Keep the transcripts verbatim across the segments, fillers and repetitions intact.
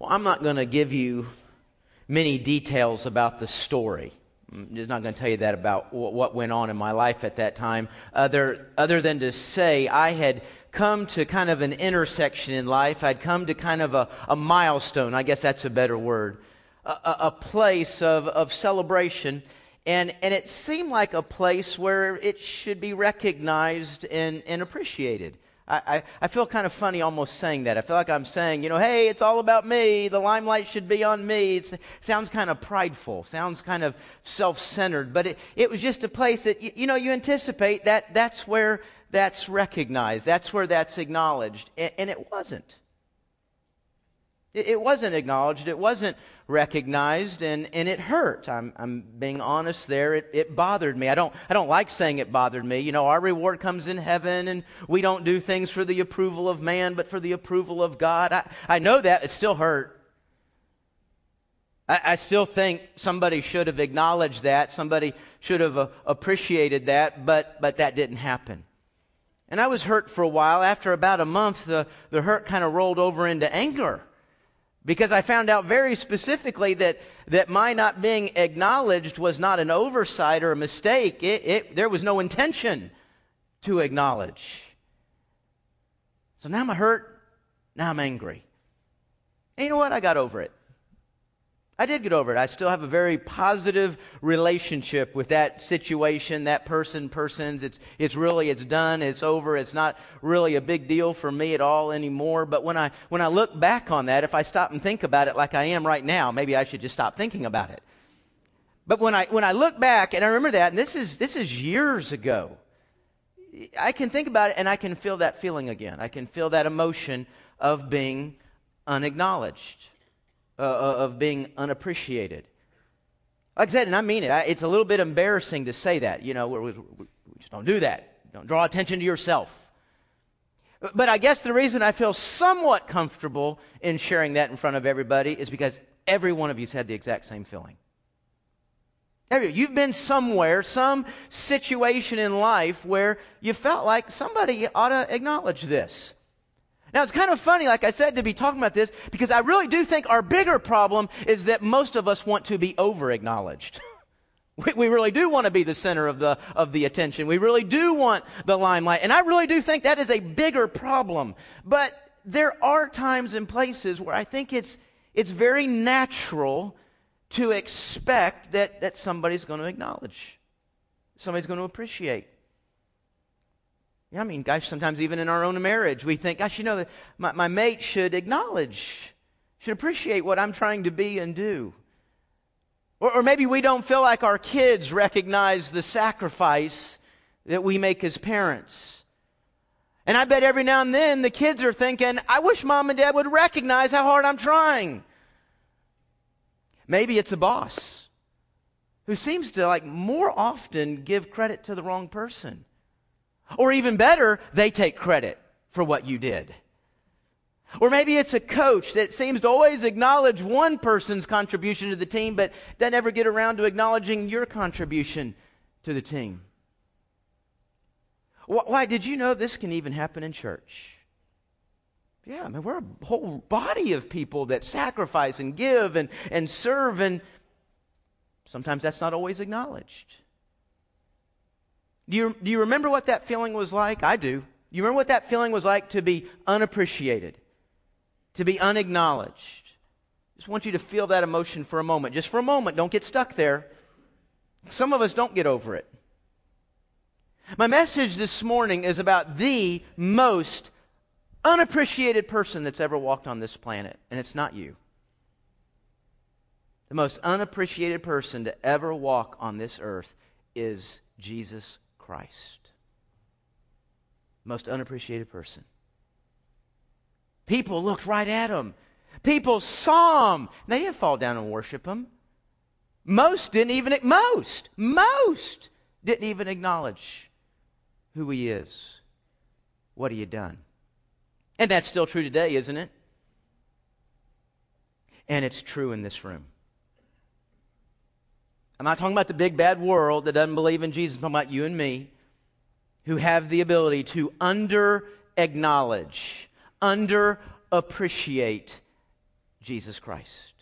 Well, I'm not going to give you many details about the story. I'm just not going to tell you that about what went on in my life at that time, other, other than to say I had come to kind of an intersection in life. I'd come to kind of a, a milestone, I guess that's a better word, a, a, a place of, of celebration. And, and it seemed like a place where it should be recognized and, and appreciated. I, I, I feel kind of funny almost saying that. I feel like I'm saying, you know, hey, it's all about me. The limelight should be on me. It's, it sounds kind of prideful, sounds kind of self-centered. But it, it was just a place that, you, you know, you anticipate that that's where that's recognized. That's where that's acknowledged. And, and it wasn't. It wasn't acknowledged, it wasn't recognized, and, and it hurt. I'm I'm being honest there. It it bothered me. I don't I don't like saying it bothered me. You know, our reward comes in heaven, and we don't do things for the approval of man, but for the approval of God. I, I know that. It still hurt. I, I still think somebody should have acknowledged that. Somebody should have uh, appreciated that, but but that didn't happen. And I was hurt for a while. After about a month, the, the hurt kind of rolled over into anger. Because I found out very specifically that, that my not being acknowledged was not an oversight or a mistake. It, it, there was no intention to acknowledge. So now I'm hurt. Now I'm angry. And you know what? I got over it. I did get over it. I still have a very positive relationship with that situation, that person, persons. It's it's really, it's done, it's over. It's not really a big deal for me at all anymore. But when I when I look back on that, if I stop and think about it like I am right now, maybe I should just stop thinking about it. But when I when I look back and I remember that, and this is this is years ago, I can think about it and I can feel that feeling again. I can feel that emotion of being unacknowledged. Uh, of being unappreciated. Like I said, and I mean it, I, it's a little bit embarrassing to say that. You know, we, we, we just don't do that. Don't draw attention to yourself. But I guess the reason I feel somewhat comfortable in sharing that in front of everybody is because every one of you's had the exact same feeling. Every, you've been somewhere, some situation in life where you felt like somebody ought to acknowledge this. Now, it's kind of funny, like I said, to be talking about this, because I really do think our bigger problem is that most of us want to be over-acknowledged. we, we really do want to be the center of the of the attention. We really do want the limelight. And I really do think that is a bigger problem. But there are times and places where I think it's it's very natural to expect that, that somebody's going to acknowledge. Somebody's going to appreciate. Yeah, I mean, gosh, sometimes even in our own marriage, we think, gosh, you know, my, my mate should acknowledge, should appreciate what I'm trying to be and do. Or, or maybe we don't feel like our kids recognize the sacrifice that we make as parents. And I bet every now and then the kids are thinking, I wish mom and dad would recognize how hard I'm trying. Maybe it's a boss who seems to, like, more often give credit to the wrong person. Or even better, they take credit for what you did. Or maybe it's a coach that seems to always acknowledge one person's contribution to the team, but doesn't ever get around to acknowledging your contribution to the team. Why, did you know this can even happen in church? Yeah, I mean, we're a whole body of people that sacrifice and give and, and serve, and sometimes that's not always acknowledged. Do you, do you remember what that feeling was like? I do. You remember what that feeling was like to be unappreciated, to be unacknowledged? Just want you to feel that emotion for a moment. Just for a moment. Don't get stuck there. Some of us don't get over it. My message this morning is about the most unappreciated person that's ever walked on this planet, and it's not you. The most unappreciated person to ever walk on this earth is Jesus Christ. Christ. Most unappreciated person. People looked right at him. People saw him. They didn't fall down and worship him. Most didn't even, most, most didn't even acknowledge who he is. What have you done? And that's still true today, isn't it? And it's true in this room. I'm not talking about the big bad world that doesn't believe in Jesus. I'm talking about you and me who have the ability to under-acknowledge, under-appreciate Jesus Christ.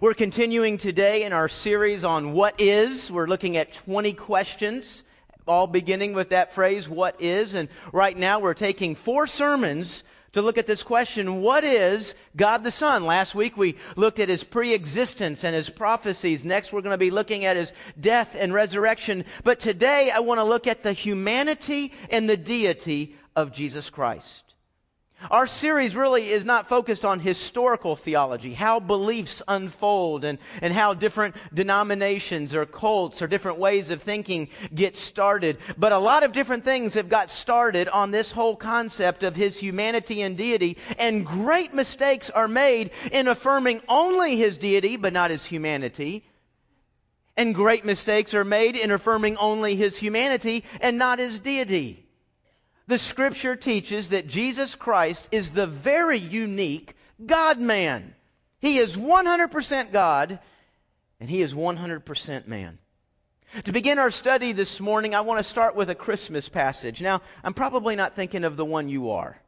We're continuing today in our series on what is. We're looking at twenty questions, all beginning with that phrase, what is. And right now we're taking four sermons to look at this question, what is God the Son? Last week we looked at his pre-existence and his prophecies. Next we're going to be looking at his death and resurrection. But today I want to look at the humanity and the deity of Jesus Christ. Our series really is not focused on historical theology, how beliefs unfold and, and how different denominations or cults or different ways of thinking get started. But a lot of different things have got started on this whole concept of his humanity and deity, and great mistakes are made in affirming only his deity but not his humanity. And great mistakes are made in affirming only his humanity and not his deity. The Scripture teaches that Jesus Christ is the very unique God-man. He is one hundred percent God, and He is one hundred percent man. To begin our study this morning, I want to start with a Christmas passage. Now, I'm probably not thinking of the one you are.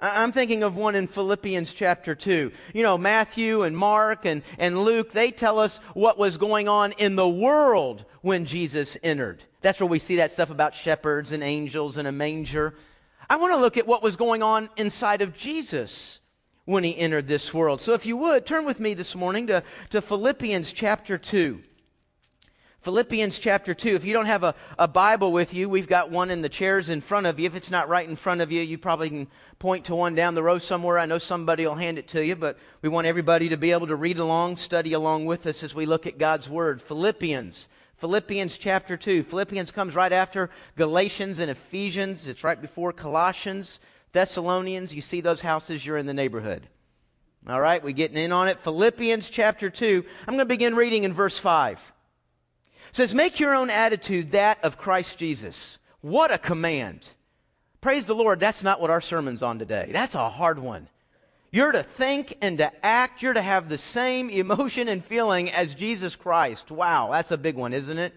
I'm thinking of one in Philippians chapter two. You know, Matthew and Mark and, and Luke, they tell us what was going on in the world when Jesus entered. That's where we see that stuff about shepherds and angels and a manger. I want to look at what was going on inside of Jesus when he entered this world. So if you would, turn with me this morning to, to Philippians chapter two. Philippians chapter two. If you don't have a, a Bible with you, we've got one in the chairs in front of you. If it's not right in front of you, you probably can point to one down the row somewhere. I know somebody will hand it to you, but we want everybody to be able to read along, study along with us as we look at God's Word. Philippians. Philippians chapter two. Philippians comes right after Galatians and Ephesians. It's right before Colossians, Thessalonians. You see those houses, you're in the neighborhood. All right, we're getting in on it. Philippians chapter two. I'm going to begin reading in verse five. It says, make your own attitude that of Christ Jesus. What a command. Praise the Lord, that's not what our sermon's on today. That's a hard one. You're to think and to act. You're to have the same emotion and feeling as Jesus Christ. Wow, that's a big one, isn't it?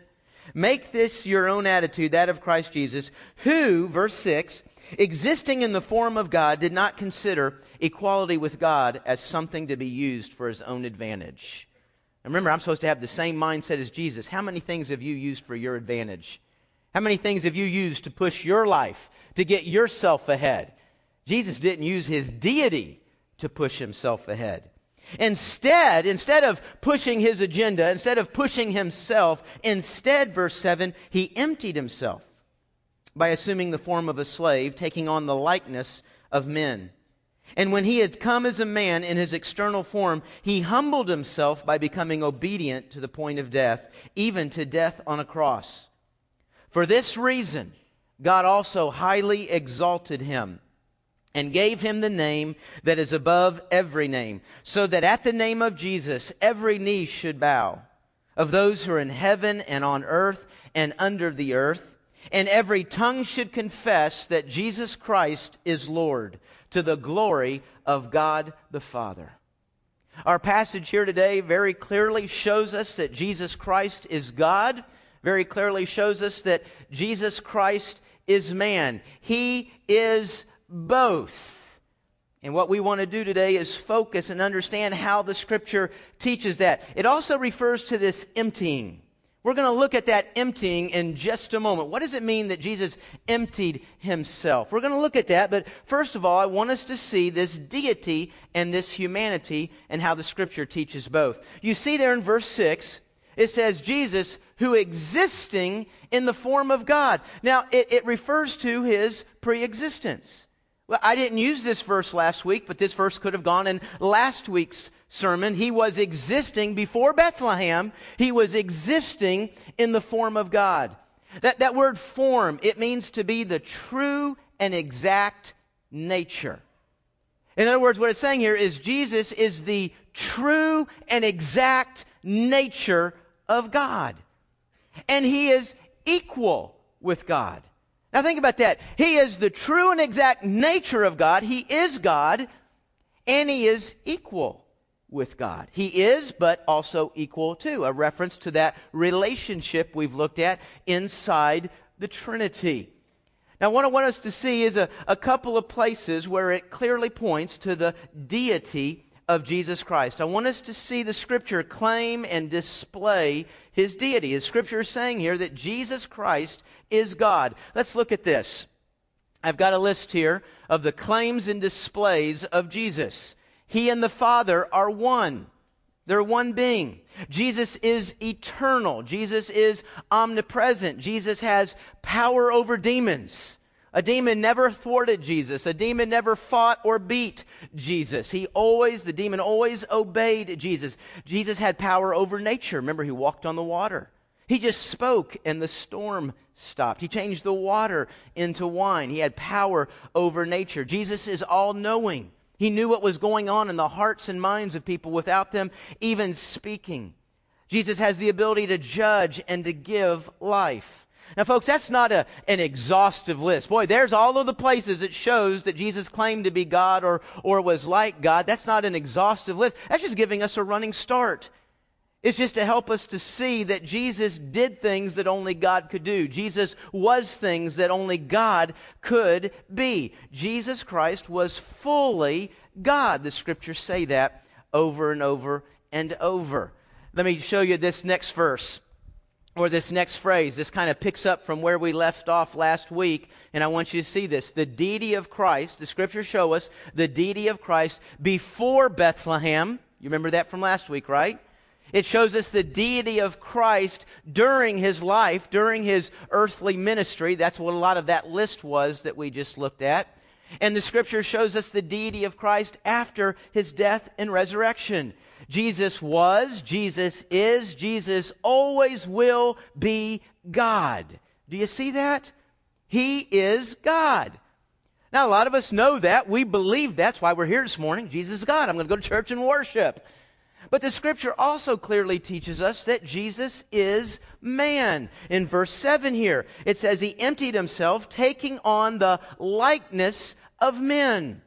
Make this your own attitude, that of Christ Jesus, who, verse six, existing in the form of God, did not consider equality with God as something to be used for his own advantage. And remember, I'm supposed to have the same mindset as Jesus. How many things have you used for your advantage? How many things have you used to push your life, to get yourself ahead? Jesus didn't use his deity to push himself ahead. Instead, instead of pushing his agenda, instead of pushing himself, instead, verse seven, he emptied himself by assuming the form of a slave, taking on the likeness of men. And when he had come as a man in his external form, he humbled himself by becoming obedient to the point of death, even to death on a cross. For this reason, God also highly exalted him and gave him the name that is above every name, so that at the name of Jesus every knee should bow, of those who are in heaven and on earth and under the earth, and every tongue should confess that Jesus Christ is Lord, to the glory of God the Father. Our passage here today very clearly shows us that Jesus Christ is God, very clearly shows us that Jesus Christ is man. He is both. And what we want to do today is focus and understand how the Scripture teaches that. It also refers to this emptying. We're going to look at that emptying in just a moment. What does it mean that Jesus emptied himself? We're going to look at that, but first of all, I want us to see this deity and this humanity and how the Scripture teaches both. You see there in verse six, it says, Jesus, who existing in the form of God. Now, it, it refers to his pre-existence. Well, I didn't use this verse last week, but this verse could have gone in last week's sermon. He was existing before Bethlehem. He was existing in the form of God. That, that word form, it means to be the true and exact nature. In other words, what it's saying here is Jesus is the true and exact nature of God. And he is equal with God. Now think about that. He is the true and exact nature of God. He is God, and he is equal with God. He is, but also equal to, a reference to that relationship we've looked at inside the Trinity. Now, what I want us to see is a, a couple of places where it clearly points to the deity of Jesus Christ. I want us to see the Scripture claim and display His deity. The Scripture is saying here that Jesus Christ is God. Let's look at this. I've got a list here of the claims and displays of Jesus. He and the Father are one. They're one being. Jesus is eternal. Jesus is omnipresent. Jesus has power over demons. A demon never thwarted Jesus. A demon never fought or beat Jesus. He always, the demon always obeyed Jesus. Jesus had power over nature. Remember, he walked on the water. He just spoke and the storm stopped. He changed the water into wine. He had power over nature. Jesus is all-knowing. He knew what was going on in the hearts and minds of people without them even speaking. Jesus has the ability to judge and to give life. Now, folks, that's not a, an exhaustive list. Boy, there's all of the places it shows that Jesus claimed to be God or, or was like God. That's not an exhaustive list. That's just giving us a running start. It's just to help us to see that Jesus did things that only God could do. Jesus was things that only God could be. Jesus Christ was fully God. The Scriptures say that over and over and over. Let me show you this next verse. Or this next phrase, this kind of picks up from where we left off last week, and I want you to see this. The deity of Christ, the Scriptures show us the deity of Christ before Bethlehem. You remember that from last week, right? It shows us the deity of Christ during his life, during his earthly ministry. That's what a lot of that list was that we just looked at. And the Scripture shows us the deity of Christ after his death and resurrection. Jesus was, Jesus is, Jesus always will be God. Do you see that? He is God. Now, a lot of us know that. We believe that's why we're here this morning. Jesus is God. I'm going to go to church and worship. But the Scripture also clearly teaches us that Jesus is man. In verse seven here, it says he emptied himself, taking on the likeness of men.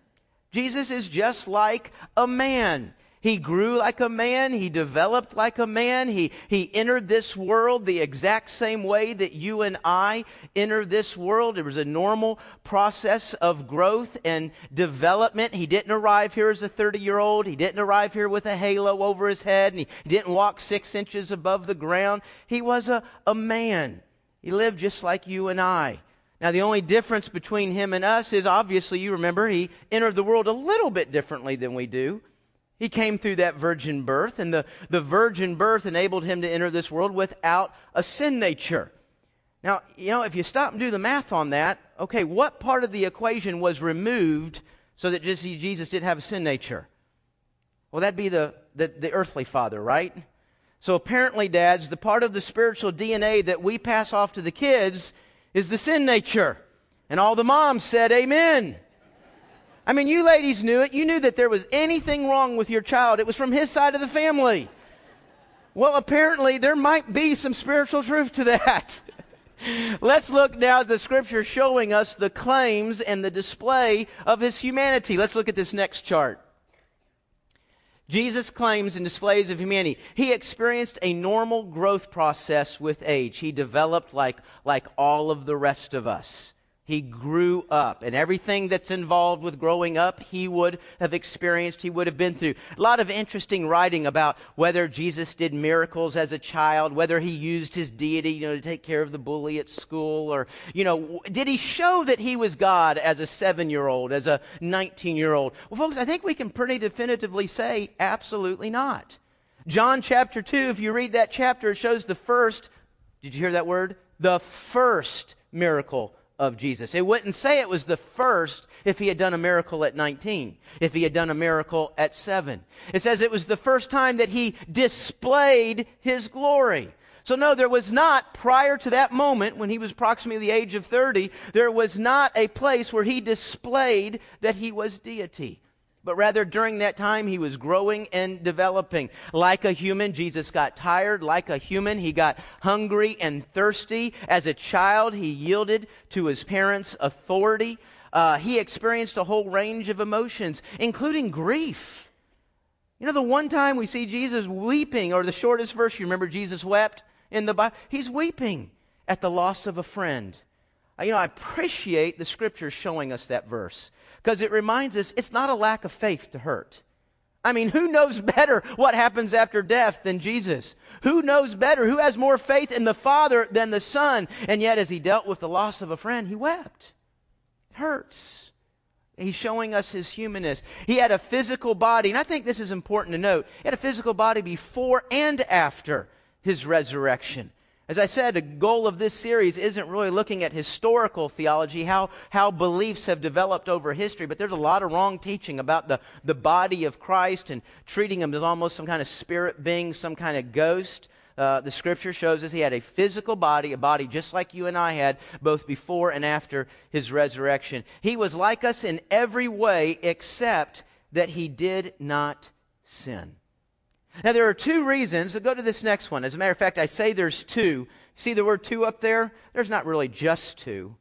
Jesus is just like a man. He grew like a man. He developed like a man. He, he entered this world the exact same way that you and I enter this world. It was a normal process of growth and development. He didn't arrive here as a thirty-year-old. He didn't arrive here with a halo over his head. And he didn't walk six inches above the ground. He was a, a man. He lived just like you and I. Now, the only difference between him and us is, obviously, you remember, he entered the world a little bit differently than we do. He came through that virgin birth, and the, the virgin birth enabled him to enter this world without a sin nature. Now, you know, if you stop and do the math on that, okay, what part of the equation was removed so that just Jesus didn't have a sin nature? Well, that'd be the, the, the earthly father, right? So apparently, dads, the part of the spiritual D N A that we pass off to the kids is the sin nature. And all the moms said, amen. I mean, you ladies knew it. You knew that there was anything wrong with your child. It was from his side of the family. Well, apparently, there might be some spiritual truth to that. Let's look now at the Scripture showing us the claims and the display of his humanity. Let's look at this next chart. Jesus claims and displays of humanity. He experienced a normal growth process with age. He developed like, like all of the rest of us. He grew up, and everything that's involved with growing up, he would have experienced, he would have been through. A lot of interesting writing about whether Jesus did miracles as a child, whether he used his deity, you know, to take care of the bully at school, or, you know, did he show that he was God as a seven-year-old, as a nineteen-year-old? Well, folks, I think we can pretty definitively say absolutely not. John chapter two, if you read that chapter, it shows the first, did you hear that word? The first miracle of Jesus. It wouldn't say it was the first if he had done a miracle at nineteen, if he had done a miracle at seven. It says it was the first time that he displayed his glory. So no, there was not, prior to that moment when he was approximately the age of thirty, there was not a place where he displayed that he was deity. But rather, during that time, he was growing and developing. Like a human, Jesus got tired. Like a human, he got hungry and thirsty. As a child, he yielded to his parents' authority. Uh, he experienced a whole range of emotions, including grief. You know, the one time we see Jesus weeping, or the shortest verse, you remember Jesus wept in the Bible? He's weeping at the loss of a friend. You know, I appreciate the Scripture showing us that verse, because it reminds us it's not a lack of faith to hurt. I mean, who knows better what happens after death than Jesus? Who knows better? Who has more faith in the Father than the Son? And yet, as he dealt with the loss of a friend, he wept. It hurts. He's showing us his humanness. He had a physical body, and I think this is important to note. He had a physical body before and after his resurrection. As I said, the goal of this series isn't really looking at historical theology, how, how beliefs have developed over history, but there's a lot of wrong teaching about the, the body of Christ and treating him as almost some kind of spirit being, some kind of ghost. Uh, the Scripture shows us he had a physical body, a body just like you and I had, both before and after his resurrection. He was like us in every way except that he did not sin. Now, there are two reasons. I'll go to this next one. As a matter of fact, I say there's two. See the word two up there? There's not really just two.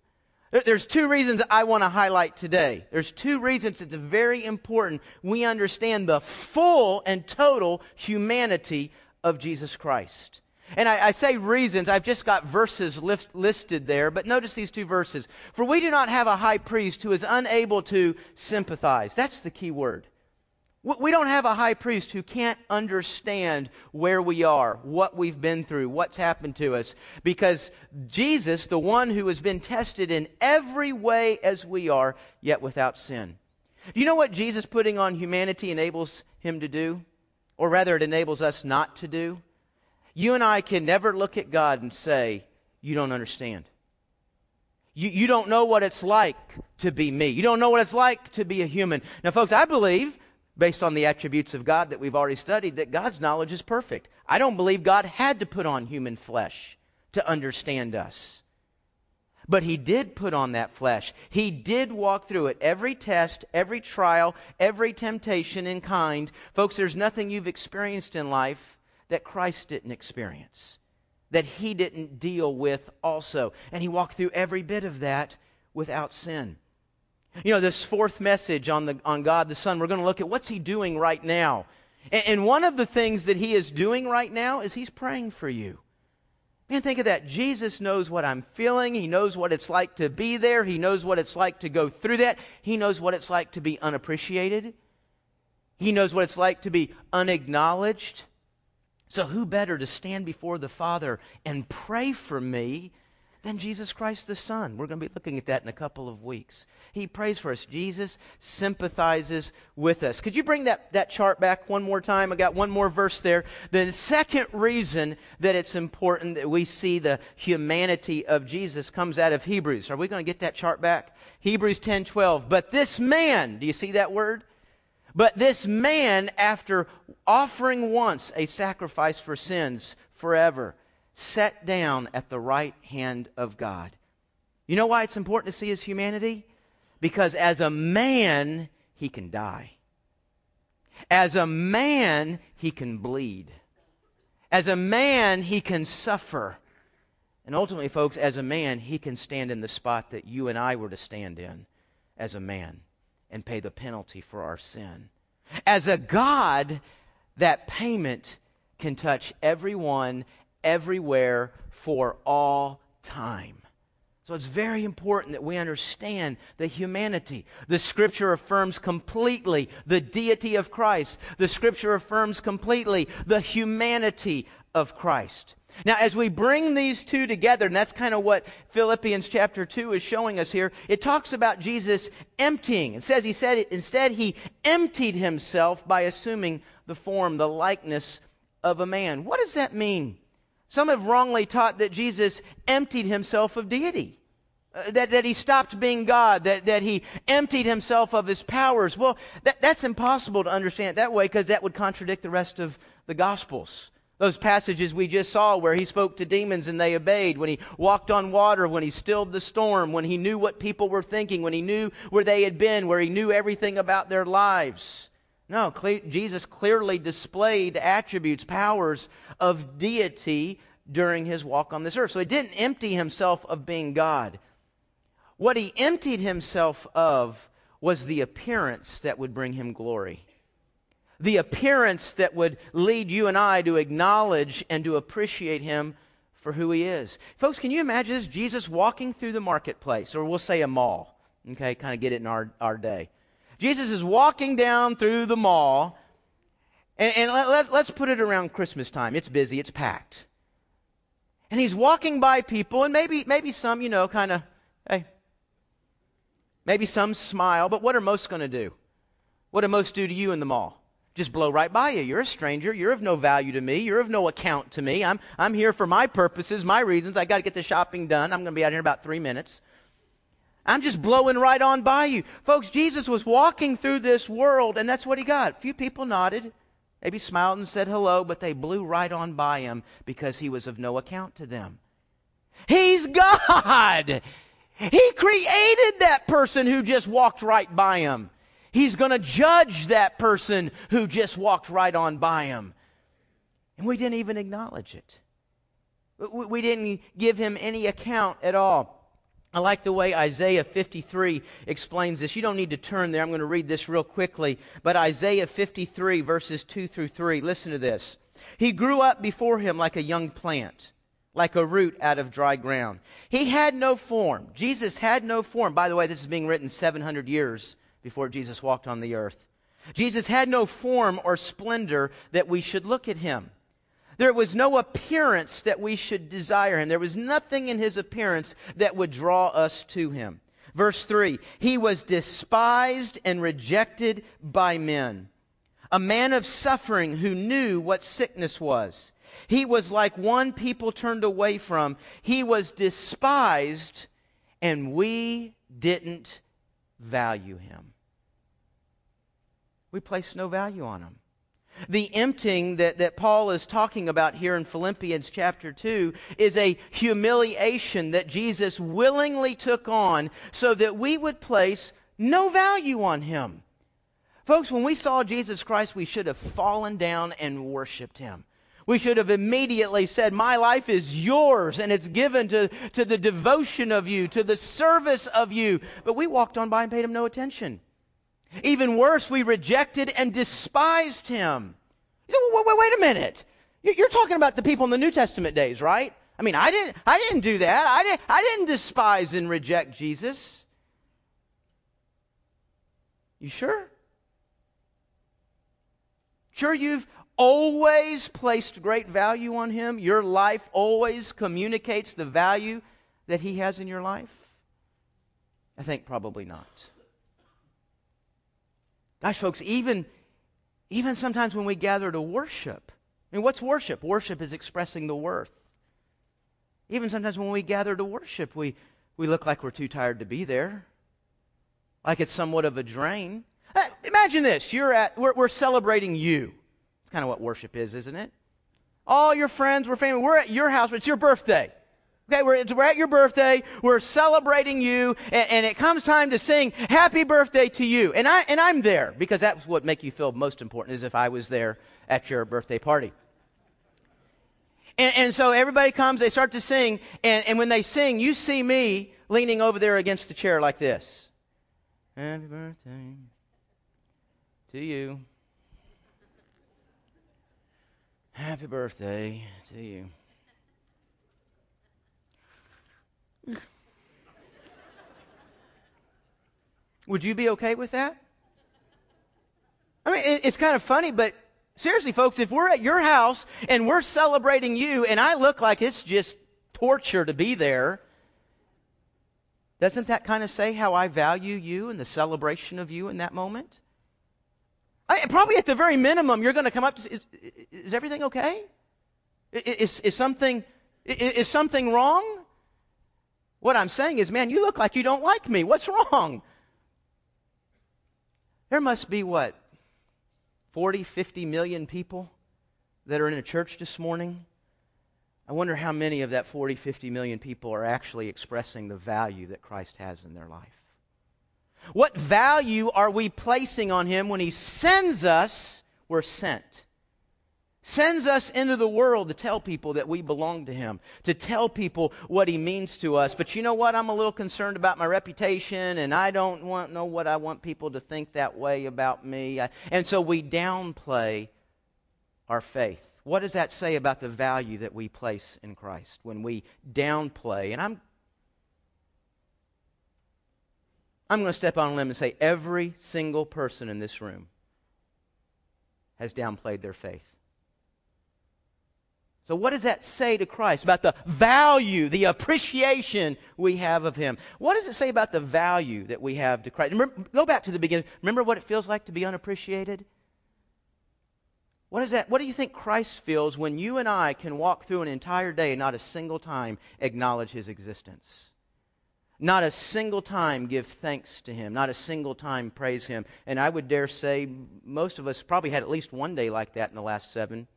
There's two reasons I want to highlight today. There's two reasons it's very important we understand the full and total humanity of Jesus Christ. And I, I say reasons. I've just got verses list, listed there, but notice these two verses. For we do not have a high priest who is unable to sympathize. That's the key word. We don't have a high priest who can't understand where we are, what we've been through, what's happened to us. Because Jesus, the one who has been tested in every way as we are, yet without sin. Do you know what Jesus putting on humanity enables him to do? Or rather, it enables us not to do? You and I can never look at God and say, you don't understand. You, you don't know what it's like to be me. You don't know what it's like to be a human. Now, folks, I believe, based on the attributes of God that we've already studied, that God's knowledge is perfect. I don't believe God had to put on human flesh to understand us. But he did put on that flesh. He did walk through it. Every test, every trial, every temptation in kind. Folks, there's nothing you've experienced in life that Christ didn't experience, that he didn't deal with also. And he walked through every bit of that without sin. You know, this fourth message on the on God the Son, we're going to look at what's he doing right now. And, and one of the things that he is doing right now is he's praying for you. Man, think of that. Jesus knows what I'm feeling. He knows what it's like to be there. He knows what it's like to go through that. He knows what it's like to be unappreciated. He knows what it's like to be unacknowledged. So who better to stand before the Father and pray for me than Jesus Christ the Son? We're going to be looking at that in a couple of weeks. He prays for us. Jesus sympathizes with us. Could you bring that, that chart back one more time? I got one more verse there. The second reason that it's important that we see the humanity of Jesus comes out of Hebrews. Are we going to get that chart back? Hebrews ten twelve. But this man, do you see that word? But this man, after offering once a sacrifice for sins forever, sat down at the right hand of God. You know why it's important to see his humanity? Because as a man, he can die. As a man, he can bleed. As a man, he can suffer. And ultimately, folks, as a man, he can stand in the spot that you and I were to stand in as a man and pay the penalty for our sin. As a God, that payment can touch everyone, everywhere, for all time. So it's very important that we understand the humanity. The Scripture affirms completely the deity of Christ. The Scripture affirms completely the humanity of Christ. Now, as we bring these two together, and that's kind of what Philippians chapter two is showing us here, it talks about Jesus emptying. It says he said it, instead he emptied himself by assuming the form, the likeness of a man. What does that mean? Some have wrongly taught that Jesus emptied himself of deity, uh, that, that he stopped being God, that, that he emptied himself of his powers. Well, that, that's impossible to understand it that way because that would contradict the rest of the Gospels. Those passages we just saw where he spoke to demons and they obeyed, when he walked on water, when he stilled the storm, when he knew what people were thinking, when he knew where they had been, where he knew everything about their lives. No, cle- Jesus clearly displayed the attributes, powers of deity during his walk on this earth. So he didn't empty himself of being God. What he emptied himself of was the appearance that would bring him glory. The appearance that would lead you and I to acknowledge and to appreciate him for who he is. Folks, can you imagine this? Jesus walking through the marketplace, or we'll say a mall. Okay, kind of get it in our, our day. Jesus is walking down through the mall, And, and let, let, let's put it around Christmas time. It's busy. It's packed. And he's walking by people, and maybe maybe some, you know, kind of, hey, maybe some smile. But what are most going to do? What do most do to you in the mall? Just blow right by you. You're a stranger. You're of no value to me. You're of no account to me. I'm I'm here for my purposes, my reasons. I got to get the shopping done. I'm going to be out here in about three minutes. I'm just blowing right on by you. Folks, Jesus was walking through this world, and that's what he got. A few people nodded, maybe smiled and said hello, but they blew right on by him because he was of no account to them. He's God. He created that person who just walked right by him. He's going to judge that person who just walked right on by him. And we didn't even acknowledge it. We didn't give him any account at all. I like the way Isaiah fifty-three explains this. You don't need to turn there. I'm going to read this real quickly. But Isaiah fifty-three, verses two through three, listen to this. He grew up before him like a young plant, like a root out of dry ground. He had no form. Jesus had no form. By the way, this is being written seven hundred years before Jesus walked on the earth. Jesus had no form or splendor that we should look at him. There was no appearance that we should desire him. There was nothing in his appearance that would draw us to him. Verse three, he was despised and rejected by men, a man of suffering who knew what sickness was. He was like one people turned away from. He was despised, and we didn't value him. We placed no value on him. The emptying that, that Paul is talking about here in Philippians chapter two is a humiliation that Jesus willingly took on so that we would place no value on him. Folks, when we saw Jesus Christ, we should have fallen down and worshiped him. We should have immediately said, my life is yours and it's given to, to the devotion of you, to the service of you. But we walked on by and paid him no attention. Even worse, we rejected and despised him. You say, wait, wait, wait a minute. You're talking about the people in the New Testament days, right? I mean, I didn't, I didn't do that. I didn't, I didn't despise and reject Jesus. You sure? Sure, you've always placed great value on him. Your life always communicates the value that he has in your life. I think probably not. Gosh, folks, even, even sometimes when we gather to worship, I mean, what's worship? Worship is expressing the worth. Even sometimes when we gather to worship, we, we look like we're too tired to be there, like it's somewhat of a drain. Uh, imagine this, you're at, we're, we're celebrating you. It's kind of what worship is, isn't it? All your friends, we're family, we're at your house, but it's your birthday. Okay, we're, we're at your birthday, we're celebrating you, and, and it comes time to sing happy birthday to you. And, I, and I'm there, because that's what makes you feel most important, is if I was there at your birthday party. And, and so everybody comes, they start to sing, and, and when they sing, you see me leaning over there against the chair like this. Happy birthday to you. Happy birthday to you. Would you be okay with that? I mean, it, it's kind of funny, but seriously, folks, if we're at your house and we're celebrating you and I look like it's just torture to be there, doesn't that kind of say how I value you and the celebration of you in that moment? I mean, probably at the very minimum, you're going to come up to, is, is everything okay? Is, is, something, is something wrong? What I'm saying is, man, you look like you don't like me. What's wrong? There must be, what, forty, fifty million people that are in a church this morning. I wonder how many of that forty, fifty million people are actually expressing the value that Christ has in their life. What value are we placing on him when he sends us, we're sent? Sends us into the world to tell people that we belong to him, to tell people what he means to us. But you know what? I'm a little concerned about my reputation, and I don't want know what I want people to think that way about me. And so we downplay our faith. What does that say about the value that we place in Christ when we downplay? And I'm, I'm going to step on a limb and say every single person in this room has downplayed their faith. So what does that say to Christ about the value, the appreciation we have of Him? What does it say about the value that we have to Christ? And remember, go back to the beginning. Remember what it feels like to be unappreciated? What is that? What do you think Christ feels when you and I can walk through an entire day and not a single time acknowledge His existence? Not a single time give thanks to Him. Not a single time praise Him. And I would dare say most of us probably had at least one day like that in the last seven.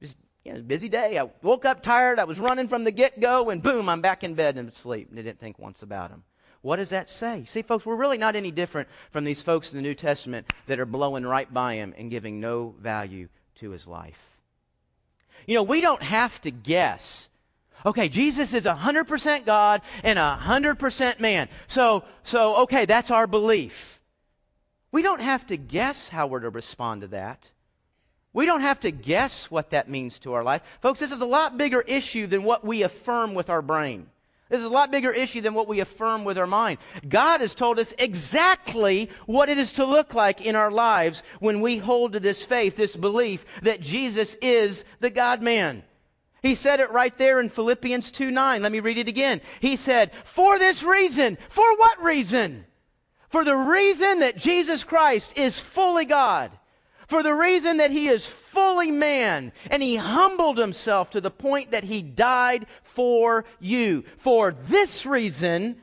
Just, you know, busy day. I woke up tired. I was running from the get-go, and boom, I'm back in bed and asleep. And I didn't think once about Him. What does that say? See, folks, we're really not any different from these folks in the New Testament that are blowing right by Him and giving no value to His life. You know, we don't have to guess. Okay, Jesus is one hundred percent God and one hundred percent man. So, so okay, that's our belief. We don't have to guess how we're to respond to that. We don't have to guess what that means to our life. Folks, this is a lot bigger issue than what we affirm with our brain. This is a lot bigger issue than what we affirm with our mind. God has told us exactly what it is to look like in our lives when we hold to this faith, this belief that Jesus is the God-man. He said it right there in Philippians two nine. Let me read it again. He said, for this reason. For what reason? For the reason that Jesus Christ is fully God. For the reason that He is fully man, and He humbled Himself to the point that He died for you. For this reason,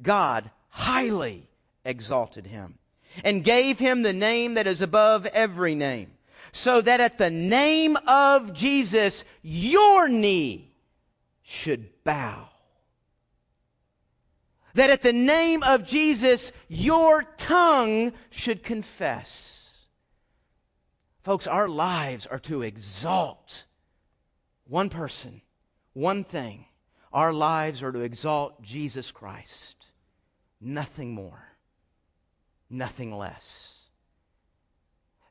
God highly exalted Him and gave Him the name that is above every name, so that at the name of Jesus, your knee should bow. That at the name of Jesus, your tongue should confess. Folks, our lives are to exalt one person, one thing. Our lives are to exalt Jesus Christ. Nothing more. Nothing less.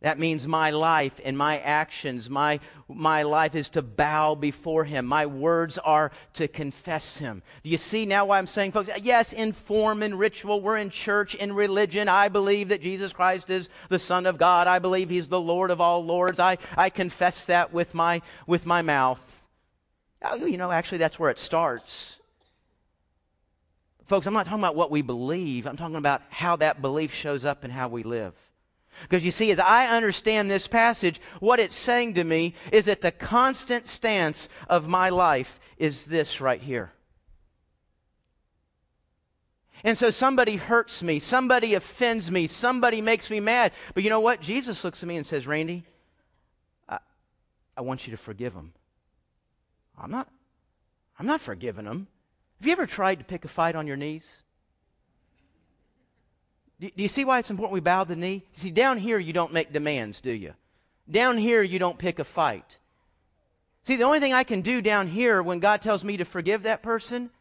That means my life and my actions, my, my life is to bow before Him. My words are to confess Him. Do you see now why I'm saying, folks, yes, in form and ritual, we're in church, in religion. I believe that Jesus Christ is the Son of God. I believe He's the Lord of all lords. I, I confess that with my, with my mouth. You know, actually, that's where it starts. Folks, I'm not talking about what we believe. I'm talking about how that belief shows up and how we live. Because you see, as I understand this passage, what it's saying to me is that the constant stance of my life is this right here. And so somebody hurts me, somebody offends me, somebody makes me mad. But you know what? Jesus looks at me and says, Randy, I, I want you to forgive them. I'm not, I'm not forgiving them. Have you ever tried to pick a fight on your knees? Do you see why it's important we bow the knee? You see, down here you don't make demands, do you? Down here you don't pick a fight. See, the only thing I can do down here when God tells me to forgive that person,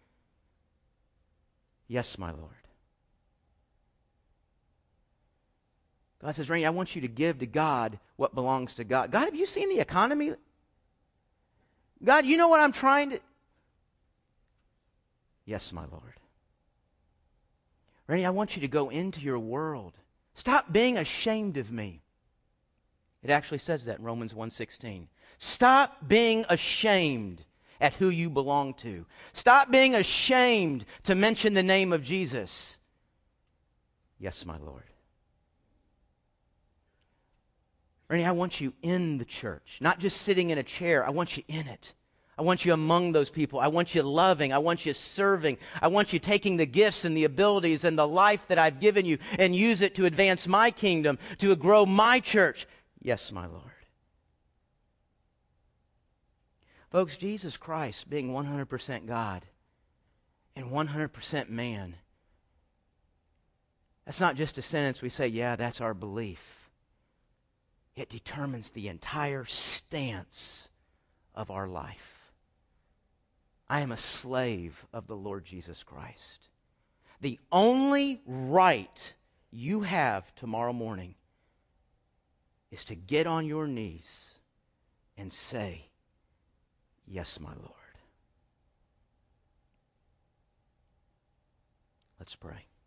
yes, my Lord. God says, Randy, I want you to give to God what belongs to God. God, have you seen the economy? God, you know what I'm trying to... Yes, my Lord. Randy, I want you to go into your world. Stop being ashamed of me. It actually says that in Romans one sixteen. Stop being ashamed at who you belong to. Stop being ashamed to mention the name of Jesus. Yes, my Lord. Randy, I want you in the church, not just sitting in a chair. I want you in it. I want you among those people. I want you loving. I want you serving. I want you taking the gifts and the abilities and the life that I've given you and use it to advance my kingdom, to grow my church. Yes, my Lord. Folks, Jesus Christ being one hundred percent God and one hundred percent man, that's not just a sentence we say, yeah, that's our belief. It determines the entire stance of our life. I am a slave of the Lord Jesus Christ. The only right you have tomorrow morning is to get on your knees and say, yes, my Lord. Let's pray.